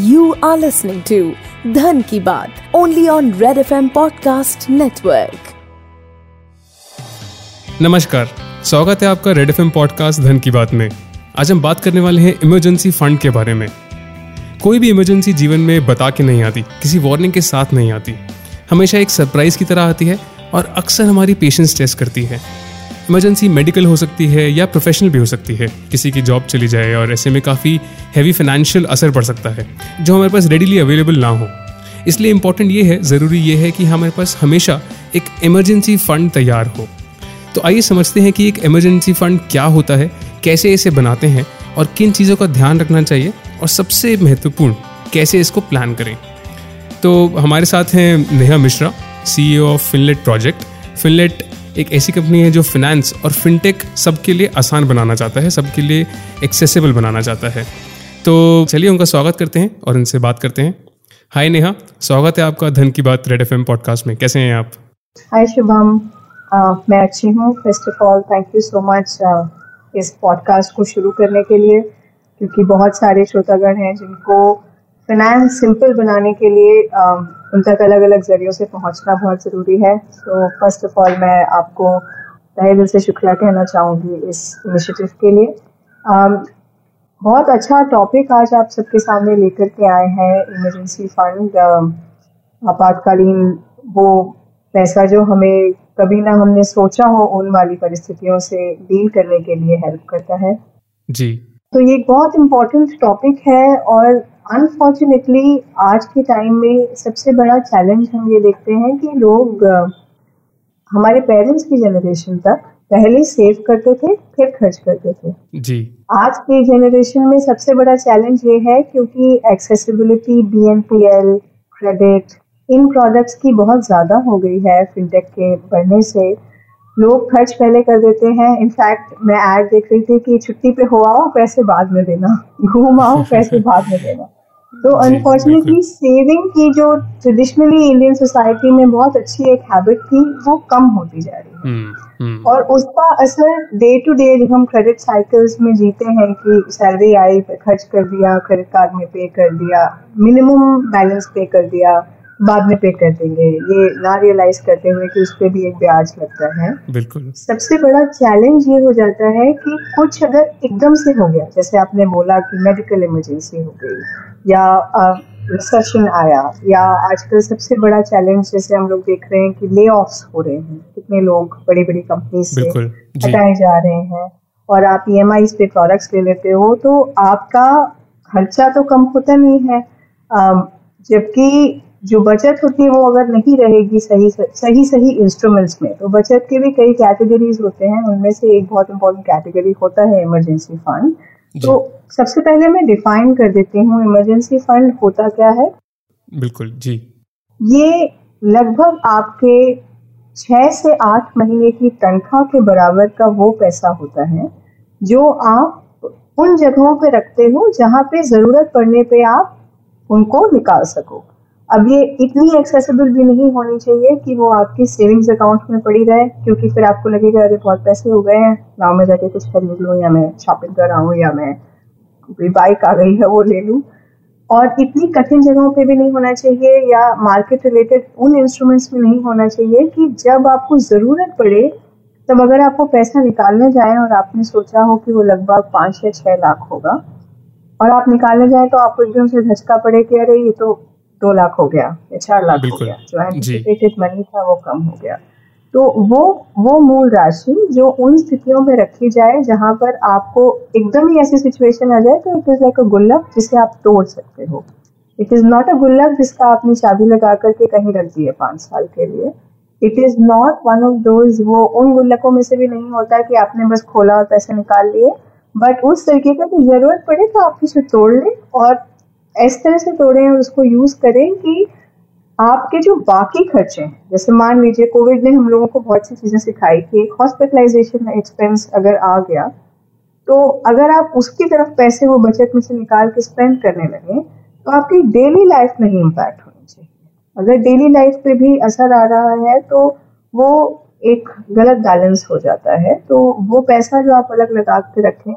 You are listening to Dhan Ki Baat, only on Red FM Podcast Network. नमस्कार, स्वागत है आपका red FM podcast धन की बात में। आज हम बात करने वाले हैं इमरजेंसी फंड के बारे में। कोई भी इमरजेंसी जीवन में बता के नहीं आती, किसी वार्निंग के साथ नहीं आती, हमेशा एक सरप्राइज की तरह आती है और अक्सर हमारी पेशेंस टेस्ट करती है। इमरजेंसी मेडिकल हो सकती है या प्रोफेशनल भी हो सकती है। किसी की जॉब चली जाए और ऐसे में काफ़ी हैवी फाइनेंशियल असर पड़ सकता है जो हमारे पास रेडीली अवेलेबल ना हो। इसलिए इम्पॉर्टेंट ये है, ज़रूरी ये है कि हमारे पास हमेशा एक इमरजेंसी फंड तैयार हो। तो आइए समझते हैं कि एक इमरजेंसी फंड क्या होता है, कैसे इसे बनाते हैं और किन चीज़ों का ध्यान रखना चाहिए और सबसे महत्वपूर्ण कैसे इसको प्लान करें। तो हमारे साथ हैं Neha Mishra, CEO of फिनलिट project. फिनलिट एक ऐसी कंपनी है जो फिनेंस और फिनटेक सबके लिए आसान बनाना चाहता है, सबके लिए एक्सेसिबल बनाना चाहता है। तो चलिए उनका स्वागत करते हैं और उनसे बात करते हैं। हाय नेहा, स्वागत है आपका धन की बात रेड एफएम पॉडकास्ट में। कैसे हैं आप? हाय शुभम, मैं अच्छी हूँ। First of all thank you so much इस पॉडकास्ट को शुरू करने के लिए, क्योंकि बहुत सारे श्रोतागण हैं जिनको फिनेंस सिंपल बनाने के लिए उन तक अलग अलग जरियों से पहुँचना बहुत ज़रूरी है। सो फर्स्ट ऑफ ऑल मैं आपको तहे दिल से शुक्रिया कहना चाहूँगी इस इनिशिएटिव के लिए। बहुत अच्छा टॉपिक आज आप सबके सामने लेकर के आए हैं, इमरजेंसी फंड। आपातकालीन वो पैसा जो हमें कभी ना हमने सोचा हो उन वाली परिस्थितियों से डील करने के लिए हेल्प करता है जी। तो ये एक बहुत इम्पोर्टेंट टॉपिक है और अनफॉर्चुनेटली आज के टाइम में सबसे बड़ा चैलेंज हम ये देखते हैं कि लोग हमारे पेरेंट्स की जनरेशन तक पहले सेव करते थे फिर खर्च करते थे जी। आज के जनरेशन में सबसे बड़ा चैलेंज ये है, क्योंकि एक्सेसिबिलिटी, BNPL, क्रेडिट, इन प्रोडक्ट्स की बहुत ज़्यादा हो गई है। फिनटेक के बढ़ने से लोग खर्च पहले कर देते हैं। इनफैक्ट मैं ऐड देख रही थी कि छुट्टी पे हो आओ, पैसे बाद में देना, घूम आओ, पैसे बाद में देना। तो अनफॉर्चुनेटली सेविंग की जो ट्रेडिशनली इंडियन सोसाइटी में बहुत अच्छी एक हैबिट थी वो कम होती जा रही है और उसका असर डे टू डे जब हम क्रेडिट साइकिल्स में जीते हैं कि सैलरी आई, खर्च कर दिया, क्रेडिट कार्ड में पे कर दिया, मिनिमम बैलेंस पे कर दिया, बाद में पे कर देंगे, ये ना रियलाइज करते हुए कि उस पर भी एक ब्याज लगता है। बिल्कुल। सबसे बड़ा चैलेंज ये हो जाता है कि कुछ अगर एकदम से हो गया, जैसे आपने बोला कि मेडिकल इमरजेंसी हो गई या रिसेशन आया, या आजकल सबसे बड़ा चैलेंज जैसे हम लोग देख रहे हैं कि ले ऑफ्स हो रहे हैं, कितने लोग बड़ी बड़ी कंपनी से हटाए जा रहे हैं और आप EMIs पे प्रोडक्ट्स ले लेते हो तो आपका खर्चा तो कम होता नहीं है, जबकि जो बचत होती है वो अगर नहीं रहेगी सही इंस्ट्रूमेंट्स में, तो बचत के भी कई कैटेगरीज होते हैं, उनमें से एक बहुत इंपॉर्टेंट कैटेगरी होता है इमरजेंसी फंड। तो सबसे पहले मैं डिफाइन कर देती हूँ इमरजेंसी फंड होता क्या है। बिल्कुल जी। ये लगभग आपके 6 से 8 महीने की तनख्वाह के बराबर का वो पैसा होता है जो आप उन जगहों पे रखते हो जहाँ पे जरूरत पड़ने पे आप उनको निकाल सको। अब ये इतनी एक्सेसिबल भी नहीं होनी चाहिए कि वो आपकी सेविंग्स अकाउंट में पड़ी रहे, क्योंकि फिर आपको लगेगा अरे बहुत पैसे हो गए हैं, गाँव में जाके कुछ खरीद लूँ, या मैं शॉपिंग कर आऊँ, या मैं कोई बाइक आ गई है वो ले लूँ। और इतनी कठिन जगहों पे भी नहीं होना चाहिए या मार्केट रिलेटेड उन इंस्ट्रूमेंट्स में नहीं होना चाहिए कि जब आपको ज़रूरत पड़े तब अगर आपको पैसा निकालने जाए और आपने सोचा हो कि वो लगभग 5 या 6 लाख होगा और आप निकालने जाए तो आपको एकदम से झटका पड़े कि अरे ये तो 2 लाख हो गया, 4 लाख हो गया, जो एंटीसिपेटेड मनी था वो कम हो गया। तो वो मूल राशि जो उन स्थितियों में रखी जाए जहां पर आपको एकदम ही ऐसी सिचुएशन आ जाए तो इट इज लाइक अ गुल्लक जिसे आप तोड़ सकते हो। इट इज नॉट अ गुल्लक जिसका आपने चाबी लगा करके कहीं रख दी है 5 साल के लिए। It is not one of those, वो उन गुल्लकों में से भी नहीं होता कि आपने बस खोला और पैसे निकाल लिए, बट उस तरीके का तो जरूरत पड़े तो आप उसे तोड़ लें और इस तरह से तोड़ें और उसको यूज करें कि आपके जो बाकी खर्चे हैं, जैसे मान लीजिए कोविड ने हम लोगों को बहुत सी चीजें सिखाई कि हॉस्पिटलाइजेशन एक्सपेंस अगर आ गया तो अगर आप उसकी तरफ पैसे वो बचत में से निकाल के स्पेंड करने लगे तो आपकी डेली लाइफ में ही इम्पैक्ट होनी चाहिए। अगर डेली लाइफ पे भी असर आ रहा है तो वो एक गलत बैलेंस हो जाता है। तो वो पैसा जो आप अलग लगा के रखें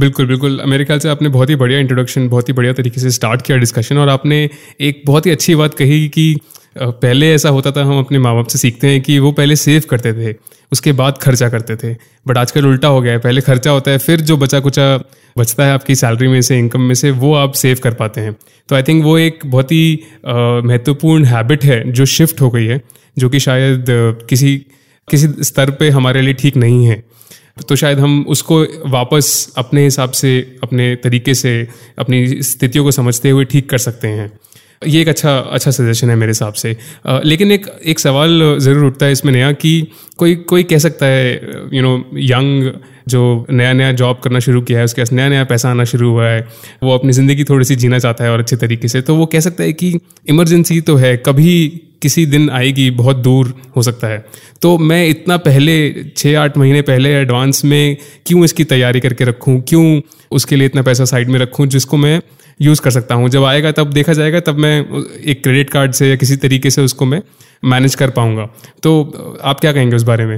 बिल्कुल बिल्कुल, मेरे ख्याल से आपने बहुत ही बढ़िया इंट्रोडक्शन, बहुत ही बढ़िया तरीके से स्टार्ट किया डिस्कशन, और आपने एक बहुत ही अच्छी बात कही कि पहले ऐसा होता था, हम अपने माँ बाप से सीखते हैं कि वो पहले सेव करते थे उसके बाद खर्चा करते थे, बट आजकल उल्टा हो गया है, पहले खर्चा होता है फिर जो बचा कुचा बचता है आपकी सैलरी में से, इनकम में से, वो आप सेव कर पाते हैं। तो आई थिंक वो एक बहुत ही महत्वपूर्ण हैबिट है जो शिफ्ट हो गई है, जो कि शायद किसी स्तर पे हमारे लिए ठीक नहीं है। तो शायद हम उसको वापस अपने हिसाब से, अपने तरीके से, अपनी स्थितियों को समझते हुए ठीक कर सकते हैं। ये एक अच्छा सजेशन है मेरे हिसाब से। लेकिन एक सवाल ज़रूर उठता है इसमें नया, कि कोई कह सकता है, यंग, जो नया जॉब करना शुरू किया है, उसके पास नया पैसा आना शुरू हुआ है, वो अपनी ज़िंदगी थोड़ी सी जीना चाहता है और अच्छे तरीके से, तो वो कह सकता है कि इमरजेंसी तो है, कभी किसी दिन आएगी, बहुत दूर हो सकता है, तो मैं इतना पहले 6-8 महीने पहले एडवांस में क्यों इसकी तैयारी करके रखूं, क्यों उसके लिए इतना पैसा साइड में रखूं जिसको मैं यूज़ कर सकता हूं, जब आएगा तब देखा जाएगा, तब मैं एक क्रेडिट कार्ड से या किसी तरीके से उसको मैं मैनेज कर पाऊंगा। तो आप क्या कहेंगे उस बारे में?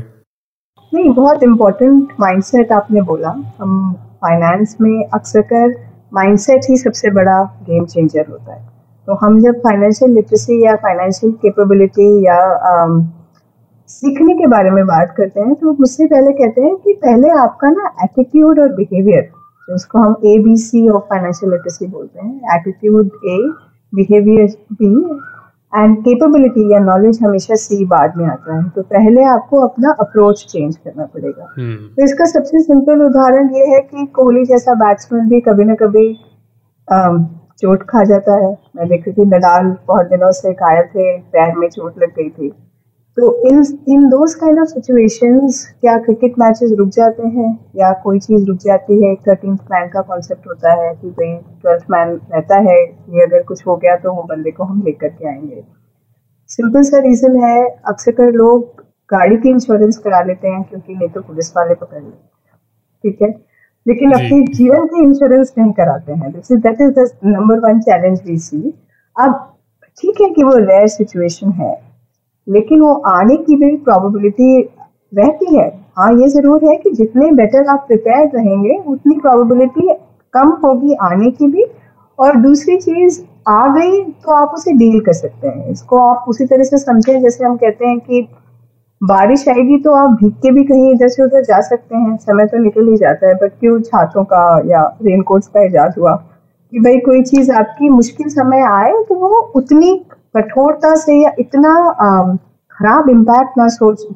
नहीं, बहुत इम्पोर्टेंट माइंडसेट आपने बोला। हम फाइनेंस में अक्सर कर माइंडसेट ही सबसे बड़ा गेम चेंजर होता है। तो हम जब फाइनेंशियल लिटरेसी या फाइनेंशियल कैपेबिलिटी या सीखने के बारे में बात करते हैं, तो उससे पहले कहते हैं कि पहले आपका ना एटीट्यूड और बिहेवियर, जिसको हम ABC ऑफ फाइनेंशियल लिटरेसी बोलते हैं, attitude A, behaviour B and capability या नॉलेज हमेशा C बाद में आता है। तो पहले आपको अपना अप्रोच चेंज करना पड़ेगा। तो इसका सबसे सिंपल उदाहरण ये है कि कोहली जैसा बैट्समैन भी कभी ना कभी चोट खा जाता है। मैं देखती थी नडाल बहुत दिनों से घायल थे, पैर में चोट लग गई थी। तो in those kind of situations क्या क्रिकेट मैचेस रुक जाते हैं या कोई चीज़ रुक जाती है? 13th मैन का कॉन्सेप्ट होता है कि भाई 12th मैन रहता है, ये अगर कुछ हो गया तो वो बंदे को हम लेकर के आएंगे। सिंपल सा रीज़न है, अक्सर कर लोग गाड़ी की इंश्योरेंस करा लेते हैं क्योंकि नहीं तो पुलिस वाले पकड़ लें, ठीक है, लेकिन अपने जीवन की इंश्योरेंस नहीं कराते हैं। That is the number 1 challenge we see. अब ठीक है कि वो रेयर सिचुएशन है, लेकिन वो आने की भी प्रोबेबिलिटी रहती है। हाँ, ये जरूर है कि जितने बेटर आप प्रिपेयर रहेंगे उतनी प्रोबेबिलिटी कम होगी आने की भी, और दूसरी चीज आ गई तो आप उसे डील कर सकते हैं। इसको आप उसी तरह से समझें जैसे हम कहते हैं कि बारिश आएगी तो आप भीग के भी कहीं इधर से उधर जा सकते हैं, समय तो निकल ही जाता है, बट क्यों छातों का या रेनकोट्स का इजाद हुआ कि भाई कोई चीज़ आपकी मुश्किल समय आए तो वो उतनी कठोरता से या इतना खराब इम्पैक्ट ना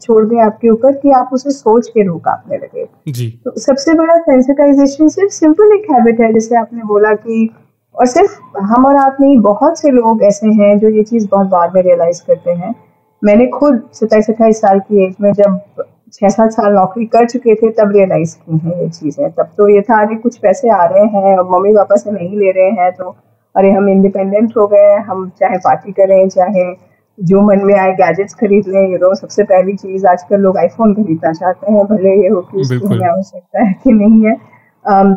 छोड़ दे आपके ऊपर कि आप उसे सोच के रोक आपने लगे जी। तो सबसे बड़ा सेंसिटाइजेशन सिर्फ सिंपल एक हैबिट है, जैसे आपने बोला कि, और सिर्फ हम और आप नहीं, बहुत से लोग ऐसे हैं जो ये चीज़ बहुत बाद में रियलाइज करते हैं। मैंने खुद 27-28 साल की एज में, जब 6-7 साल नौकरी कर चुके थे, तब रियलाइज की है ये चीज़ें। तब तो ये था कि कुछ पैसे आ रहे हैं और मम्मी पापा से नहीं ले रहे हैं, तो अरे हम इंडिपेंडेंट हो गए, हम चाहे पार्टी करें, चाहे जो मन में आए गैजेट्स खरीद लें। सबसे पहली चीज़, आजकल लोग आईफोन खरीदना चाहते हैं, भले ये हो कि उसकी हमें आवश्यकता है कि नहीं है।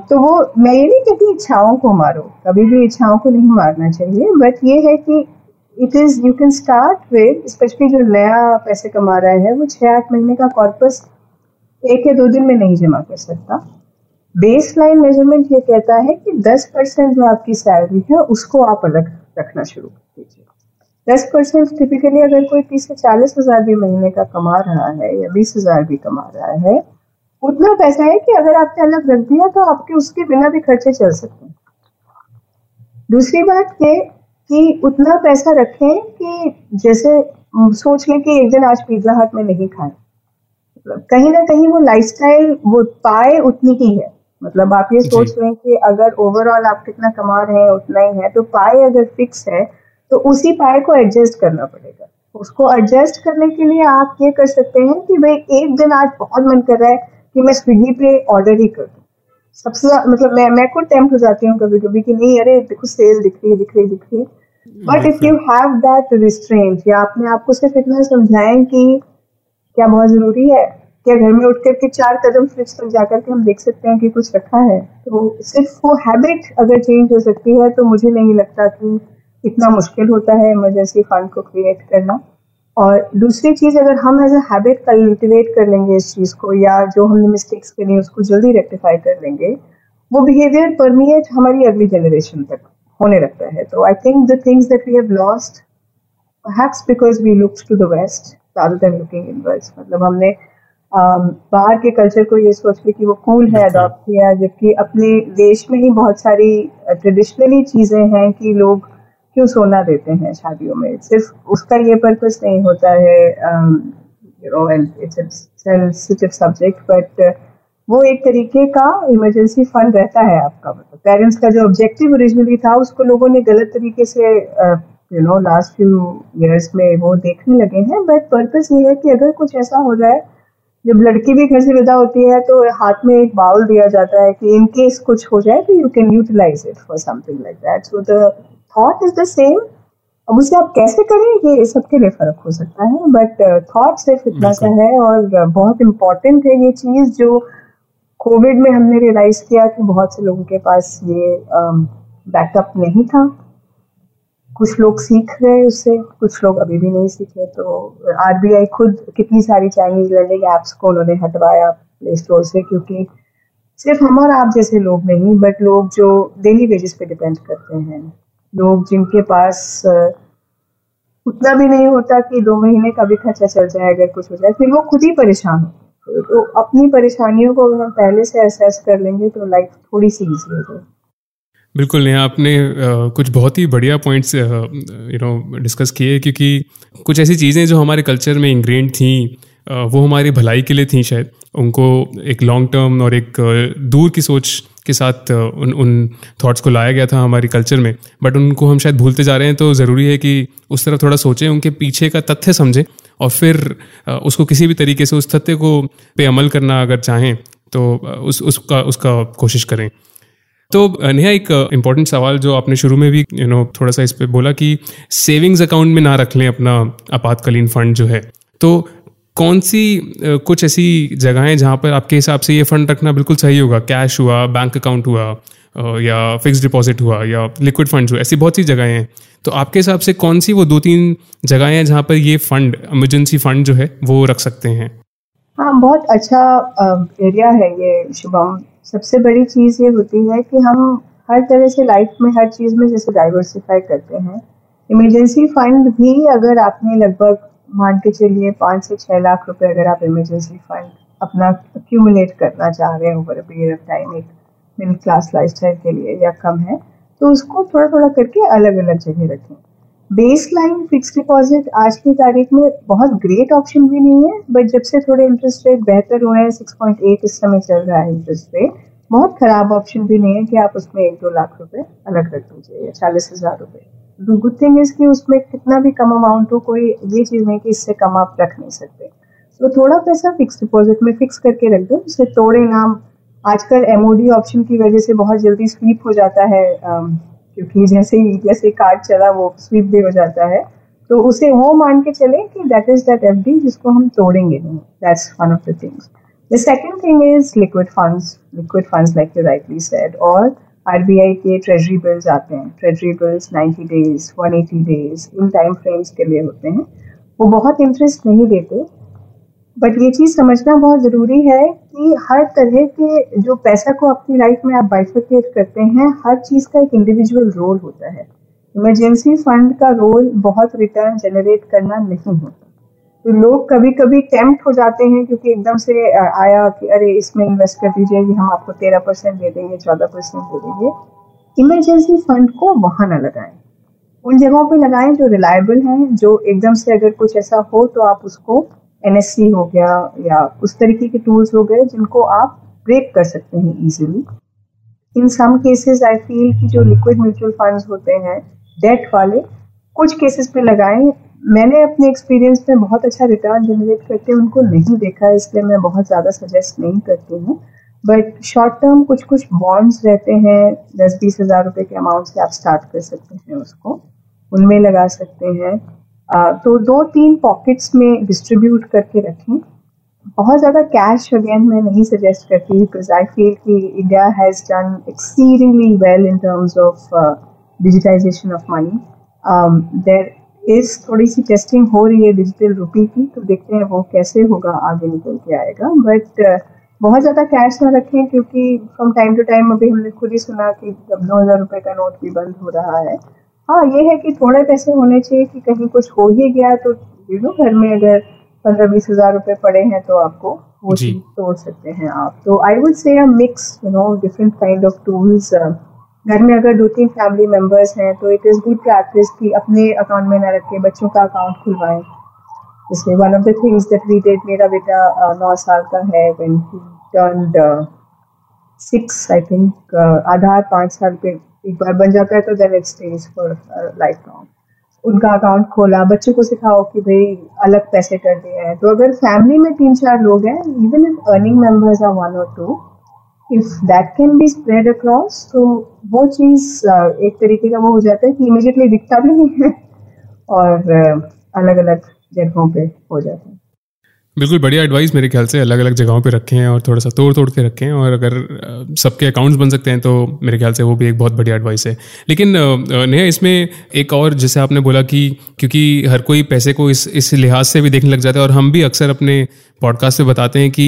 तो वो, मैं ये नहीं कहती इच्छाओं को मारो, कभी भी इच्छाओं को नहीं मारना चाहिए, बट ये है कि it is, you can start with, specially जो नया पैसे कमा रहा है वो 6-8 महीने का कॉर्पस 1 या 2 दिन में नहीं जमा कर सकता। बेस लाइन मेजरमेंट ये कहता है कि 10% जो आपकी सैलरी है उसको आप अलग रखना शुरू कर दीजिए। 10% टिपिकली अगर कोई 30,000 से 40,000 भी महीने का कमा रहा है या 20,000 भी कमा रहा है, उतना पैसा है कि अगर आपने अलग रख दिया तो आपके उसके बिना भी खर्चे चल सकते हैं। दूसरी बात ये कि उतना पैसा रखें कि जैसे सोच लें कि एक दिन आज पिज्जा हट में नहीं खाएं, कहीं ना कहीं वो लाइफस्टाइल वो पाए उतनी ही है। मतलब आप ये सोच लें कि अगर ओवरऑल आप कितना कमा रहे हैं उतना ही है, तो पाए अगर फिक्स है तो उसी पाए को एडजस्ट करना पड़ेगा। उसको एडजस्ट करने के लिए आप ये कर सकते हैं कि भाई एक दिन आज बहुत मन कर रहा है कि मैं स्विगी पे ऑर्डर ही कर दूँ। सबसे मतलब मैं खुद टेम्प्ट हो जाती हूँ कभी कभी कि नहीं, अरे देखो सेल दिख रही है। But if you have that restraint, या आपने आपको सिर्फ इतना समझाएं कि क्या बहुत जरूरी है, क्या घर में उठ करके 4 कदम फ्रिज तक जाकर के हम देख सकते हैं कि कुछ रखा है, तो सिर्फ वो हैबिट अगर चेंज हो सकती है तो मुझे नहीं लगता कि इतना मुश्किल होता है इमरजेंसी फंड को क्रिएट करना। और दूसरी चीज़, अगर हम एज अ हैबिट कल्टिवेट कर लेंगे इस चीज़ को, या जो हमने मिस्टेक्स करी उसको जल्दी रेक्टिफाई कर लेंगे, वो बिहेवियर परमिएट हमारी अगली जनरेशन तक होने लगता है. तो I think the things that we have lost perhaps because we looked to the west rather than looking inwards, मतलब हमने बाहर के कल्चर को ये सोच के कि वो कूल है अडॉप्ट किया, जबकि अपने देश में ही बहुत सारी ट्रेडिशनली चीज़ें हैं कि लोग क्यों सोना देते हैं शादियों में. सिर्फ उसका ये पर्पस नहीं होता है, सेंसिटिव सब्जेक्ट, बट वो एक तरीके का इमरजेंसी फंड रहता है आपका. मतलब पेरेंट्स का जो ऑब्जेक्टिव ओरिजिनली था उसको लोगों ने गलत तरीके से लास्ट फ्यू ईयर्स में वो देखने लगे हैं. बट पर्पस ये है कि अगर कुछ ऐसा हो जाए, जब लड़की भी घर से विदा होती है तो हाथ में एक बाउल दिया जाता है कि इन केस कुछ हो जाए तो you can utilise it for something like that. So the thought is the same. अब उसे आप कैसे करें ये सबके लिए फर्क हो सकता है, बट थॉट सिर्फ इतना सा है. और बहुत इम्पोर्टेंट है ये चीज़ जो कोविड में हमने रियलाइज किया कि बहुत से लोगों के पास ये बैकअप नहीं था. कुछ लोग सीख रहे उससे, कुछ लोग अभी भी नहीं सीखे. तो आरबीआई खुद कितनी सारी चाइनीज लर्निंग ऐप्स को उन्होंने हटवाया प्ले स्टोर से, क्योंकि सिर्फ हम और आप जैसे लोग नहीं, बट लोग जो डेली वेजेस पे डिपेंड करते हैं, लोग जिनके पास उतना भी नहीं होता कि 2 महीने का भी खर्चा चल जाए अगर कुछ हो जाए, फिर वो खुद ही परेशान हो. तो अपनी परेशानियों को अगर हम पहले से असेस कर लेंगे तो लाइफ थोड़ी सी ईजी हो जाएगी. बिल्कुल नेहा, आपने कुछ बहुत ही बढ़िया पॉइंट्स डिस्कस किए, क्योंकि कुछ ऐसी चीज़ें जो हमारे कल्चर में इंग्रेंड थीं वो हमारी भलाई के लिए थीं. शायद उनको एक लॉन्ग टर्म और एक दूर की सोच के साथ उन थॉट्स को लाया गया था हमारी कल्चर में, बट उनको हम शायद भूलते जा रहे हैं. तो ज़रूरी है कि उस तरफ थोड़ा सोचें, उनके पीछे का तथ्य समझें और फिर उसको किसी भी तरीके से उस तथ्य को पे अमल करना अगर चाहें तो उसका कोशिश करें. तो नेहा, एक इम्पॉर्टेंट सवाल जो आपने शुरू में भी थोड़ा सा इस पे बोला कि सेविंग्स अकाउंट में ना रख लें अपना आपातकालीन फंड जो है, तो कौन सी कुछ ऐसी जगहें जहाँ पर आपके हिसाब से ये फंड रखना बिल्कुल सही होगा? कैश हुआ, बैंक अकाउंट हुआ, या फिक्स्ड डिपॉजिट हुआ, या लिक्विड फंड्स हुआ, ऐसी बहुत सी जगहें हैं. तो आपके हिसाब से कौन सी वो 2-3 जगहें हैं जहाँ पर ये फंड, इमरजेंसी फंड जो है, वो रख सकते हैं? हाँ, बहुत अच्छा एरिया है ये शुभम. सबसे बड़ी चीज़ ये होती है कि हम हर तरह से लाइफ में हर चीज़ में जैसे डाइवर्सिफाई करते हैं. इमरजेंसी फंड भी अगर आपने लगभग मान के चलिए 5 से 6 लाख रुपए अगर आप इमरजेंसी फंड अपना एक्यूमुलेट करना चाह रहे हैं over a period of time एक मिडिल क्लास लाइफस्टाइल के लिए या कम है, तो उसको थोड़ा थोड़ा करके अलग अलग जगह रखें. बेस लाइन फिक्स डिपॉजिट आज की तारीख में बहुत ग्रेट ऑप्शन भी नहीं है, बट जब से थोड़े इंटरेस्ट रेट बेहतर हुए हैं, 6.8 इस समय चल रहा है इंटरेस्ट रेट, बहुत खराब ऑप्शन भी नहीं है कि आप उसमें 1-2 लाख रुपए अलग रख दीजिए या 40,000 रुपये. गुड थिंग इज कि उसमें कितना भी कम अमाउंट हो, कोई ये चीज़ नहीं कि इससे कम आप रख नहीं सकते. तो थोड़ा पैसा फिक्स डिपॉजिट में फिक्स करके रख दें, उससे तोड़े नाम. आजकल MOD ऑप्शन की वजह से बहुत जल्दी स्वीप हो जाता है, क्योंकि जैसे कार्ड चला वो स्वीप भी हो जाता है. तो उसे वो मान के चले कि दैट इज दैट FD जिसको हम तोड़ेंगे नहीं. That's one of the things. The second thing is liquid funds like you rightly said. और RBI के ट्रेजरी बिल्स आते हैं. Treasury bills 90 days 180 days in time frames के लिए होते हैं. वो बहुत इंटरेस्ट नहीं देते, बट ये चीज़ समझना बहुत ज़रूरी है कि हर तरह के जो पैसा को अपनी लाइफ में आप बाइफिकेट करते हैं, हर चीज़ का एक इंडिविजुअल रोल होता है. इमरजेंसी फंड का रोल बहुत रिटर्न जनरेट करना नहीं होता. तो लोग कभी कभी टेम्प्ट हो जाते हैं क्योंकि एकदम से आया कि अरे इसमें इन्वेस्ट कर दीजिए, हम आपको 13% दे देंगे, 14% दे देंगे. इमरजेंसी फंड को वहाँ ना लगाएं, उन जगहों पर लगाएं जो रिलायबल हैं, जो एकदम से अगर कुछ ऐसा हो तो आप उसको NSC हो गया या उस तरीके के टूल्स हो गए जिनको आप ब्रेक कर सकते हैं easily. In some cases I feel कि जो लिक्विड म्यूचुअल फंड्स होते हैं डेट वाले, कुछ केसेस पे लगाएं. मैंने अपने एक्सपीरियंस में बहुत अच्छा रिटर्न जनरेट करके उनको नहीं देखा, इसलिए मैं बहुत ज़्यादा सजेस्ट नहीं करती हूँ. बट शॉर्ट टर्म कुछ बॉन्ड्स रहते हैं, 10-20 हज़ार रुपये के अमाउंट से आप स्टार्ट कर सकते हैं, उसको उनमें लगा सकते हैं. तो 2-3 पॉकेट्स में डिस्ट्रीब्यूट करके रखें. बहुत ज़्यादा कैश अगेन मैं नहीं सजेस्ट करती बिकॉज आई फील कि India has done exceedingly well in terms of digitisation of money. There is थोड़ी सी टेस्टिंग हो रही है डिजिटल रुपी की, तो देखते हैं वो कैसे होगा, आगे निकल के आएगा. बट बहुत ज़्यादा कैश ना रखें, क्योंकि फ्रॉम टाइम टू टाइम अभी हमने खुद ही सुना कि 2,000 रुपये का नोट भी बंद हो रहा है। हाँ, ये है कि थोड़े पैसे होने चाहिए कि कहीं कुछ हो ही गया तो घर में अगर 15-20 हज़ार रुपये पड़े हैं तो आपको वो तोड़ सकते हैं आप। तो I would say mix different kind of tools. घर में अगर 2-3 फैमिली मेम्बर्स हैं तो इट इज़ गुड प्रैक्टिस कि अपने अकाउंट में ना रखें, बच्चों का अकाउंट खुलवाएं। इसमें one of the things that we did, मेरा बेटा 9 साल का है, when he turned 6 I think, Aadhaar 5 साल पे एक बार बन जाता है तो then it stays for life long. उनका अकाउंट खोला, बच्चों को सिखाओ कि भाई अलग पैसे कर दिए हैं। तो अगर फैमिली में 3-4 लोग हैं, even if earning members are 1 or 2, if that can be spread across, तो वो चीज़ एक तरीके का वो हो जाता है कि इमीडिएटली दिखता भी नहीं है और अलग अलग जगहों पे हो जाता है। बिल्कुल बढ़िया एडवाइस। मेरे ख्याल से अलग अलग जगहों पे रखें और थोड़ा सा तोड़ तोड़ के रखें, और अगर सबके अकाउंट्स बन सकते हैं तो मेरे ख्याल से वो भी एक बहुत बढ़िया एडवाइस है। लेकिन नेहा, इसमें एक और, जैसे आपने बोला कि क्योंकि हर कोई पैसे को इस लिहाज से भी देखने लग जाता है, और हम भी अक्सर अपने पॉडकास्ट पे बताते हैं कि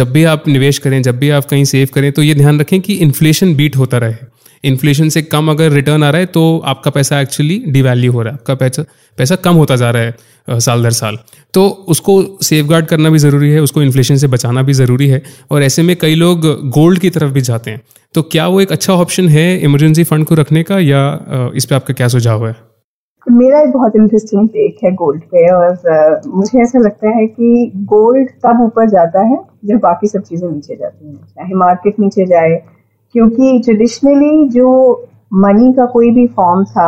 जब भी आप निवेश करें, जब भी आप कहीं सेव करें, तो ये ध्यान रखें कि इन्फ्लेशन बीट होता रहे। इन्फ्लेशन से कम अगर रिटर्न आ रहा है तो आपका पैसा एक्चुअली डिवैल्यू हो रहा है, आपका पैसा कम होता जा रहा है साल दर साल। तो उसको सेफगार्ड करना भी ज़रूरी है, उसको इन्फ्लेशन से बचाना भी ज़रूरी है, और ऐसे में कई लोग गोल्ड की तरफ भी जाते हैं। तो क्या वो एक अच्छा ऑप्शन है इमरजेंसी फंड को रखने का, या इस पर आपका क्या सुझाव है? मेरा एक बहुत इंटरेस्टिंग टेक है गोल्ड पे, और मुझे ऐसा लगता है कि गोल्ड तब ऊपर जाता है जब बाकी सब चीज़ें नीचे जाती हैं, चाहे मार्केट नीचे जाए, क्योंकि ट्रेडिशनली जो मनी का कोई भी फॉर्म था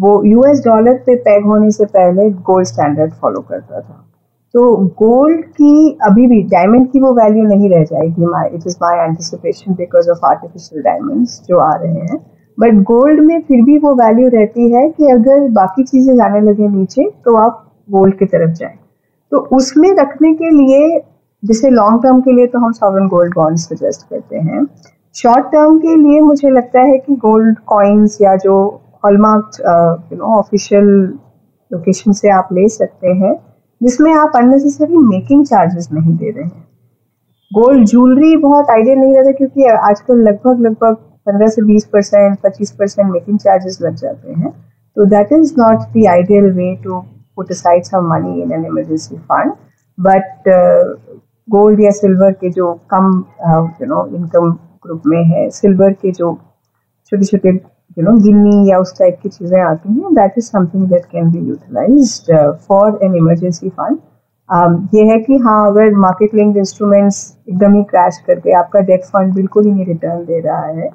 वो यूएस डॉलर पे पैग होने से पहले गोल्ड स्टैंडर्ड फॉलो करता था। तो गोल्ड की अभी भी, डायमंड की वो वैल्यू नहीं रह जाएगी, it is my anticipation because of artificial diamonds जो आ रहे हैं, बट गोल्ड में फिर भी वो वैल्यू रहती है कि अगर बाकी चीज़ें जाने लगे नीचे तो आप गोल्ड की तरफ जाएँ। तो उसमें रखने के लिए, जैसे लॉन्ग टर्म के लिए तो हम सॉवरेन गोल्ड बॉन्ड सजेस्ट करते हैं, शॉर्ट टर्म के लिए मुझे लगता है कि गोल्ड कॉइन्स या जो हॉलमार्क ऑफिशियल लोकेशन से आप ले सकते हैं, जिसमें आप अननेसेसरी मेकिंग चार्जेस नहीं दे रहे हैं। गोल्ड ज्वेलरी बहुत आइडियल नहीं रहता, क्योंकि आजकल लगभग 15-20%, 25% मेकिंग चार्जेस लग जाते हैं। तो that is not the ideal way to put aside some money in an emergency fund, but gold या सिल्वर के जो कम इनकम ग्रुप में है, सिल्वर के जो छोटे छोटे गिन्नी या उस टाइप की चीज़ें आती हैं, that is something that can be utilised for an emergency fund. ये है कि हाँ, अगर मार्केट लिंक्ड इंस्ट्रूमेंट्स एकदम ही क्रैश करके आपका डेट फंड बिल्कुल ही नहीं रिटर्न दे रहा है,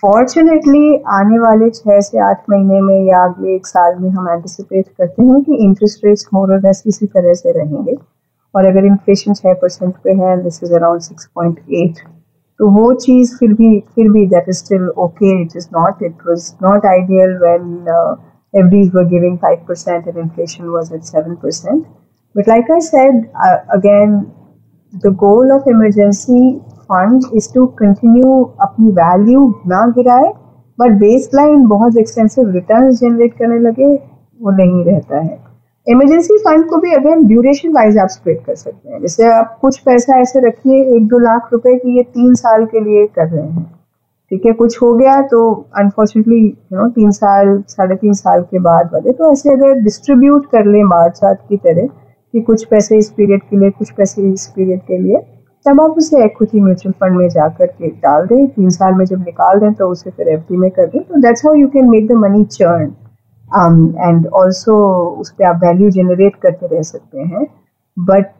फॉर्चुनेटली आने वाले 6 से 8 महीने में या अगले 1 साल में हम एंटिसिपेट करते हैं कि इंटरेस्ट रेट्स मोर और लेस इसी तरह से रहेंगे, और अगर इन्फ्लेशन 6% पे है, दिस इज अराउंड 6.8, तो वो चीज़ फिर भी that is still okay. It was not ideal when एवरीज were giving 5% and inflation was at 7%, but like I said again, the goal of emergency fund is to continue अपनी value ना गिराए, but baseline बहुत extensive returns generate करने लगे, वो नहीं रहता है। इमरजेंसी फंड को भी अगेन ड्यूरेशन वाइज आप स्प्रेड कर सकते हैं, जैसे आप कुछ पैसा ऐसे रखिए 1-2 लाख रुपए की, ये 3 साल के लिए कर रहे हैं, ठीक है, कुछ हो गया तो अनफॉर्चुनेटली 3 साल 3.5 साल के बाद वाले, तो ऐसे अगर डिस्ट्रीब्यूट कर लें बार-सात की तरह कि कुछ पैसे इस पीरियड के लिए, कुछ पैसे इस पीरियड के लिए, तब आप उसे इक्विटी म्यूचुअल फंड में जाकर के डाल दें। 3 साल में जब निकाल दें तो उसे फिर एफडी में कर दें। तो that's how you can make the money churn and also उस पर आप वैल्यू जनरेट करते रह सकते हैं। बट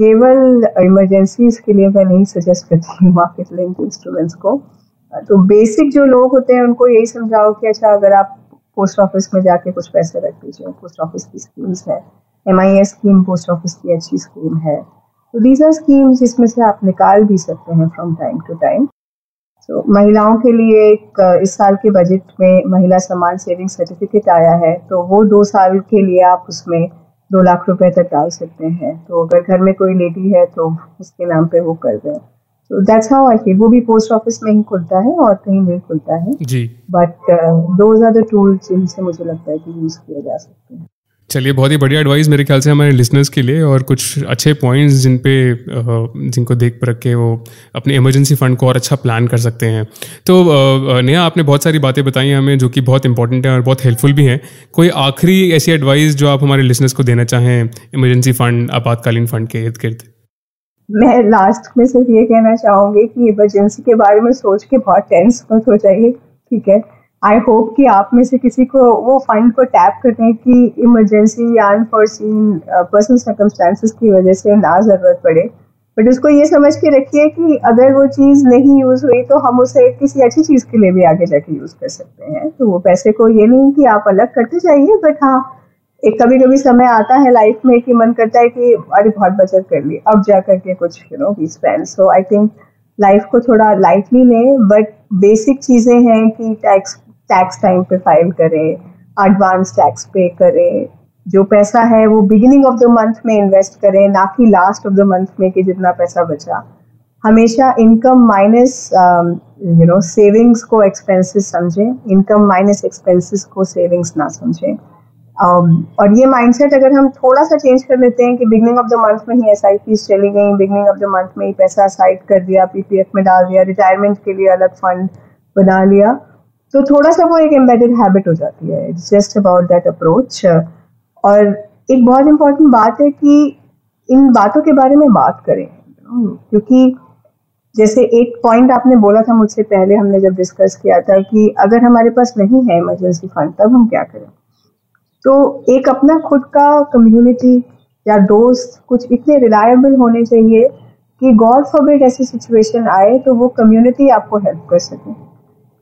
केवल इमरजेंसीज के लिए मैं नहीं सजेस्ट करती हूँ मार्केट लिंक्ड इंस्ट्रूमेंट्स को। तो बेसिक जो लोग होते हैं उनको यही समझाओ कि अच्छा, अगर आप पोस्ट ऑफिस में जाके कुछ पैसे रख दीजिए, पोस्ट ऑफिस की स्कीम्स है, MIS स्कीम पोस्ट ऑफिस की अच्छी स्कीम है, तो दीज आर स्कीम्स जिसमें से आप निकाल भी सकते हैं फ्रॉम टाइम टू टाइम। तो महिलाओं के लिए एक इस साल के बजट में महिला सम्मान सेविंग सर्टिफिकेट आया है, तो वो 2 साल के लिए आप उसमें 2 लाख रुपए तक डाल सकते हैं। तो अगर घर में कोई लेडी है तो उसके नाम पे वो कर दें। तो दैट्स हाउ आई फील। वो भी पोस्ट ऑफिस में ही खुलता है और कहीं नहीं खुलता है, but those are the tools जिनसे मुझे लगता है कि यूज किया जा सकते हैं। चलिए, बहुत ही बढ़िया एडवाइस मेरे ख्याल से हमारे लिसनर्स के लिए, और कुछ अच्छे पॉइंट्स जिनको देख परख के वो अपने इमरजेंसी फंड को और अच्छा प्लान कर सकते हैं। तो नेहा, आपने बहुत सारी बातें बताई हमें जो कि बहुत इंपॉर्टेंट हैं और बहुत हेल्पफुल भी हैं। कोई आखिरी ऐसी एडवाइस जो आप हमारे लिसनर्स को देना चाहें इमरजेंसी फंड, आपातकालीन फंड के इर्द गिर्द? मैं लास्ट में सिर्फ ये कहना चाहूँगी कि इमरजेंसी के बारे में सोच के बहुत टेंस मत हो जाइए, ठीक है। आई होप कि आप में से किसी को वो फंड को टैप करने की इमरजेंसी या अनफॉर्सीन पर्सनल सर्कमस्टांसेस की वजह से ना ज़रूरत पड़े, बट उसको ये समझ के रखिए कि अगर वो चीज़ नहीं यूज़ हुई तो हम उसे किसी अच्छी चीज़ के लिए भी आगे जाके यूज़ कर सकते हैं। तो वो पैसे को ये नहीं कि आप अलग करते जाइए, बट हाँ, एक कभी कभी समय आता है लाइफ में कि मन करता है कि अरे बहुत बचत कर ली, अब जा करके कुछ we spend. So I think life को थोड़ा लाइटली लें, बट बेसिक चीज़ें हैं कि टैक्स टाइम पे फाइल करें, एडवांस टैक्स पे करें, जो पैसा है वो बिगिनिंग ऑफ द मंथ में इन्वेस्ट करें, ना कि लास्ट ऑफ द मंथ में कि जितना पैसा बचा। हमेशा इनकम माइनस सेविंग्स को एक्सपेंसेस समझें, इनकम माइनस एक्सपेंसेस को सेविंग्स ना समझें। और ये माइंडसेट अगर हम थोड़ा सा चेंज कर लेते हैं कि बिगनिंग ऑफ द मंथ में ही SIPs चली गई, बिगनिंग ऑफ द मंथ में ही पैसा साइड कर दिया, PPF में डाल दिया, रिटायरमेंट के लिए अलग फंड बना लिया, तो थोड़ा सा वो एक एम्बेडेड हैबिट हो जाती है। It's just about that approach. और एक बहुत इम्पॉर्टेंट बात है कि इन बातों के बारे में बात करें, क्योंकि जैसे एक पॉइंट आपने बोला था मुझसे पहले, हमने जब डिस्कस किया था कि अगर हमारे पास नहीं है इमरजेंसी फंड तब हम क्या करें, तो एक अपना खुद का कम्युनिटी या दोस्त कुछ इतने रिलायबल होने चाहिए कि गॉड फॉरबिड ऐसी सिचुएशन आए तो वो कम्युनिटी आपको हेल्प कर सके।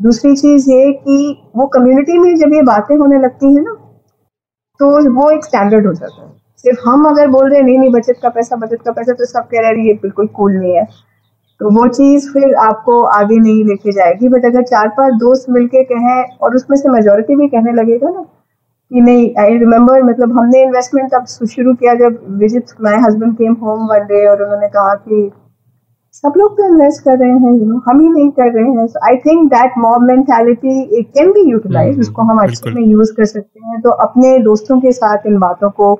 दूसरी चीज़ ये कि वो कम्युनिटी में जब ये बातें होने लगती हैं ना, तो वो एक स्टैंडर्ड हो जाता है। सिर्फ हम अगर बोल रहे हैं नहीं नहीं बचत का पैसा, तो सब कह रहे हैं ये बिल्कुल कूल नहीं है, तो वो चीज़ फिर आपको आगे नहीं लेके जाएगी। बट अगर 4-5 दोस्त मिलके कहें, और उसमें से मेजोरिटी भी कहने लगेगा ना कि नहीं, आई रिमेम्बर, मतलब हमने इन्वेस्टमेंट तब शुरू किया जब visit my husband came home one day, और उन्होंने कहा कि सब लोग तो इन्वेस्ट कर रहे हैं, हम ही नहीं कर रहे हैं। I think that mob mentality it can be utilize, उसको हम अच्छे में यूज कर सकते हैं। तो अपने दोस्तों के साथ इन बातों को,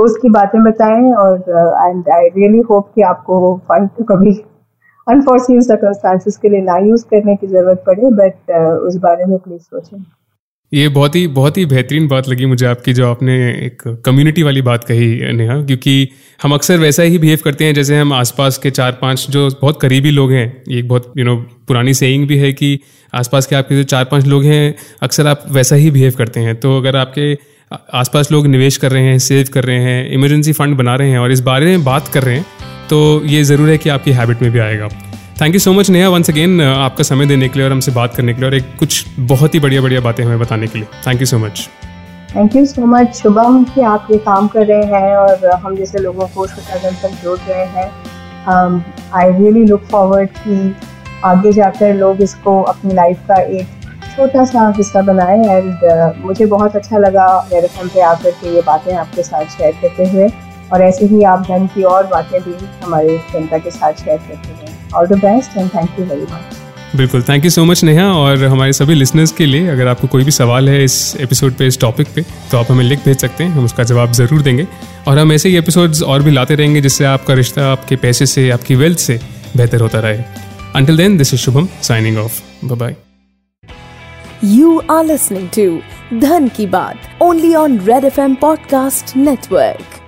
दोस्त की बातें बताएं, और एंड आई रियली होप कि आपको फंड तो कभी अनफॉर्चुनेट सर्कमस्टांसेस के लिए ना यूज करने की जरूरत पड़े, बट उस बारे में प्लीज सोचें। ये बहुत ही बेहतरीन बात लगी मुझे आपकी, जो आपने एक कम्युनिटी वाली बात कही नेहा, क्योंकि हम अक्सर वैसा ही बिहेव करते हैं जैसे हम आसपास के 4-5 जो बहुत करीबी लोग हैं। ये एक बहुत पुरानी सेइंग भी है कि आसपास के आपके जो 4-5 लोग हैं अक्सर आप वैसा ही बिहेव करते हैं। तो अगर आपके आसपास लोग निवेश कर रहे हैं, सेव कर रहे हैं, इमरजेंसी फंड बना रहे हैं और इस बारे में बात कर रहे हैं, तो ये ज़रूर है कि आपकी हैबिट में भी आएगा। Thank you so much Neha, once again आपका समय देने के लिए और हमसे बात करने के लिए और एक कुछ बहुत ही बढ़िया बातें हमें बताने के लिए। Thank you so much. Thank you so much Shubham कि आप ये काम कर रहे हैं और हम जैसे लोगों को सत्याग्रह तक जोड़ रहे हैं। आई रियली लुक फॉरवर्ड कि आगे जाकर लोग इसको अपनी लाइफ का एक छोटा सा हिस्सा बनाएं। एंड मुझे बहुत अच्छा लगा मेरे फोन पर आकर के ये बातें आपके साथ शेयर करते हुए, और ऐसे ही आप धन की और बातें भी हमारे जनता के साथ शेयर करते हैं। All the best and thank you very much. बिल्कुल, thank you so much Neha. और हमारे सभी लिसनर्स के लिए, अगर आपको कोई भी सवाल है इस एपिसोड पे, इस टॉपिक पे, तो आप हमें लिख भेज सकते हैं, हम उसका जवाब ज़रूर देंगे। और हम ऐसे ही एपिसोड्स और भी लाते रहेंगे जिससे आपका रिश्ता आपके पैसे से, आपकी वेल्थ से बेहतर होता रहे। Until then, this is Shubham signing off. Bye-bye. You are listening to Dhan Ki Baat, only on Red FM Podcast Network.